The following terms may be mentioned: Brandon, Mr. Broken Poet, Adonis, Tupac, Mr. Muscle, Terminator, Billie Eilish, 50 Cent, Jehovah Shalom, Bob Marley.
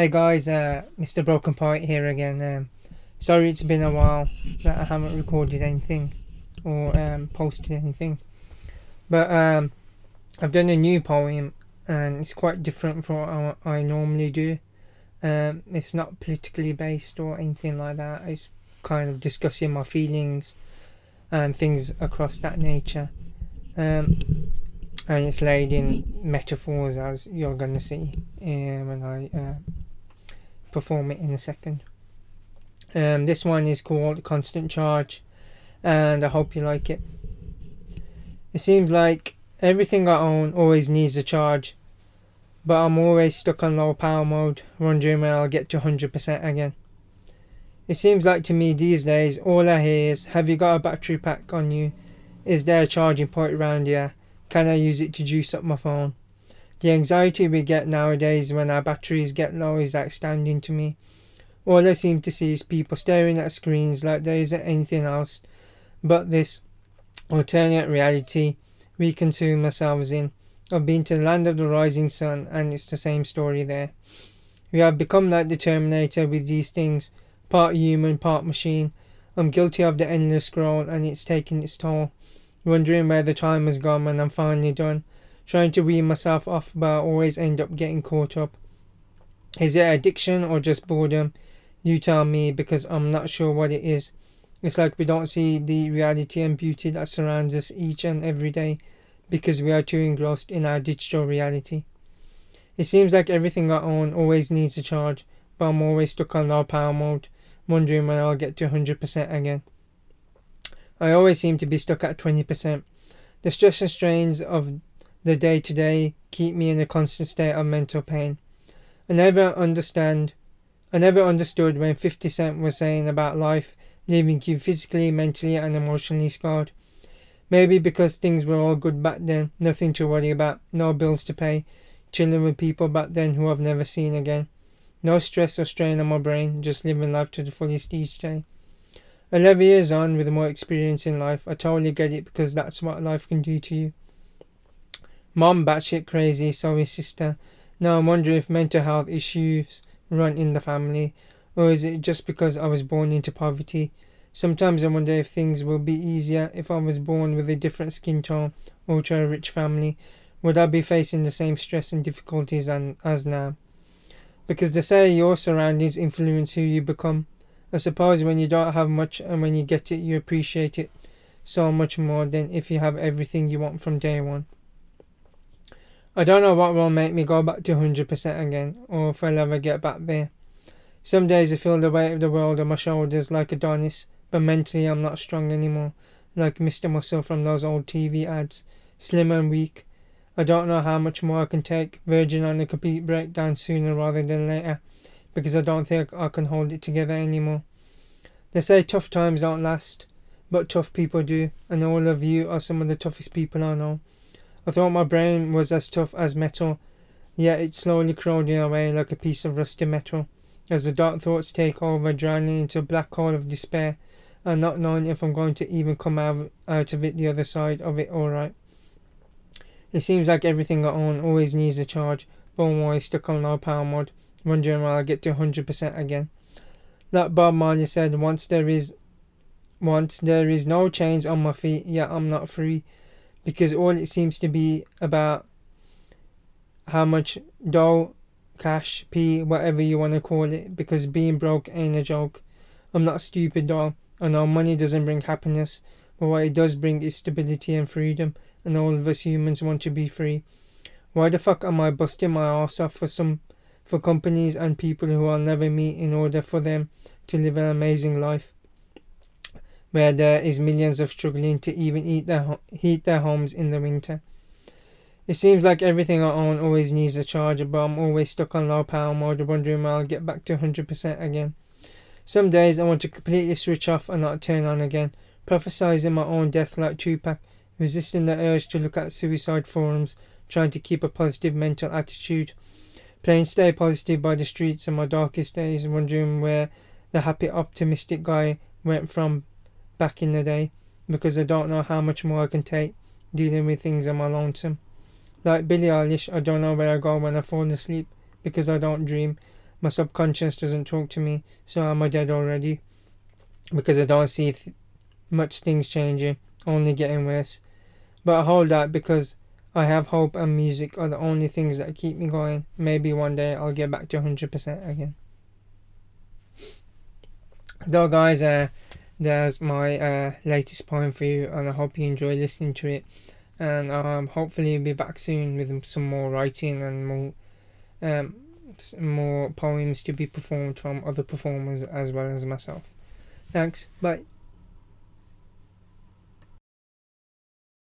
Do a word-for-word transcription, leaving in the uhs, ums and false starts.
Hey guys, uh, Mister Broken Poet here again. Um, sorry it's been a while that I haven't recorded anything or um, posted anything. But um, I've done a new poem and it's quite different from what I normally do. Um, it's not politically based or anything like that. It's kind of discussing my feelings and things across that nature. Um, and it's laid in metaphors, as you're going to see uh, when I uh, perform it in a second. Um, this one is called Constant Charge, and I hope you like it. It seems like everything I own always needs a charge, but I'm always stuck on low power mode, wondering when I'll get to one hundred percent again. It seems like to me these days all I hear is, have you got a battery pack on you? Is there a charging point around here? Can I use it to juice up my phone? The anxiety we get nowadays when our batteries get low is outstanding to me. All I seem to see is people staring at screens like there isn't anything else but this alternate reality we consume ourselves in. I've been to the land of the rising sun and it's the same story there. We have become like the Terminator with these things, part human, part machine. I'm guilty of the endless scroll and it's taking its toll. Wondering where the time has gone when I'm finally done. Trying to wean myself off, but I always end up getting caught up. Is it addiction or just boredom? You tell me, because I'm not sure what it is. It's like we don't see the reality and beauty that surrounds us each and every day, because we are too engrossed in our digital reality. It seems like everything I own always needs a charge, but I'm always stuck on low power mode, wondering when I'll get to one hundred percent again. I always seem to be stuck at twenty percent. The stress and strains of the day-to-day keep me in a constant state of mental pain. I never understand, I never understood when fifty cent was saying about life leaving you physically, mentally and emotionally scarred. Maybe because things were all good back then, nothing to worry about, no bills to pay, chilling with people back then who I've never seen again. No stress or strain on my brain, just living life to the fullest each day. eleven years on with more experience in life, I totally get it because that's what life can do to you. Mom batshit crazy, so is sister. Now I'm wondering if mental health issues run in the family, or is it just because I was born into poverty? Sometimes I wonder if things will be easier if I was born with a different skin tone, ultra rich family. Would I be facing the same stress and difficulties as now? Because they say your surroundings influence who you become. I suppose when you don't have much and when you get it, you appreciate it so much more than if you have everything you want from day one. I don't know what will make me go back to one hundred percent again, or if I'll ever get back there. Some days I feel the weight of the world on my shoulders like Adonis, but mentally I'm not strong anymore, like Mister Muscle from those old T V ads, slim and weak. I don't know how much more I can take, verging on a complete breakdown sooner rather than later, because I don't think I can hold it together anymore. They say tough times don't last, but tough people do, and all of you are some of the toughest people I know. I thought my brain was as tough as metal, yet it's slowly corroding away like a piece of rusty metal, as the dark thoughts take over, drowning into a black hole of despair, and not knowing if I'm going to even come out, out of it the other side of it alright. It seems like everything I own always needs a charge, but I'm always stuck on low power mode, wondering when I'll get to one hundred percent again. Like Bob Marley said, once there is once there is no chains on my feet, yet I'm not free, because all it seems to be about how much dough, cash, pee, whatever you want to call it, because being broke ain't a joke. I'm not stupid though. I know money doesn't bring happiness, but what it does bring is stability and freedom, and all of us humans want to be free. Why the fuck am I busting my ass off for some for companies and people who I'll never meet in order for them to live an amazing life, where there is millions of struggling to even eat their, heat their homes in the winter? It seems like everything I own always needs a charge, but I'm always stuck on low power mode, wondering when I'll get back to one hundred percent again. Some days I want to completely switch off and not turn on again, prophesizing my own death like Tupac, resisting the urge to look at suicide forums, trying to keep a positive mental attitude, playing Stay Positive by the streets on my darkest days, wondering where the happy optimistic guy went from back in the day, because I don't know how much more I can take dealing with things on my lonesome. Like Billie Eilish, I don't know where I go when I fall asleep, because I don't dream. My subconscious doesn't talk to me, so am I dead already? Because I don't see th- much things changing, only getting worse. But I hold that because I have hope, and music are the only things that keep me going. Maybe one day I'll get back to one hundred percent again. Though guys, uh, there's my uh, latest poem for you, and I hope you enjoy listening to it. And um, hopefully I'll be back soon with some more writing and more um, more poems to be performed from other performers as well as myself. Thanks, bye.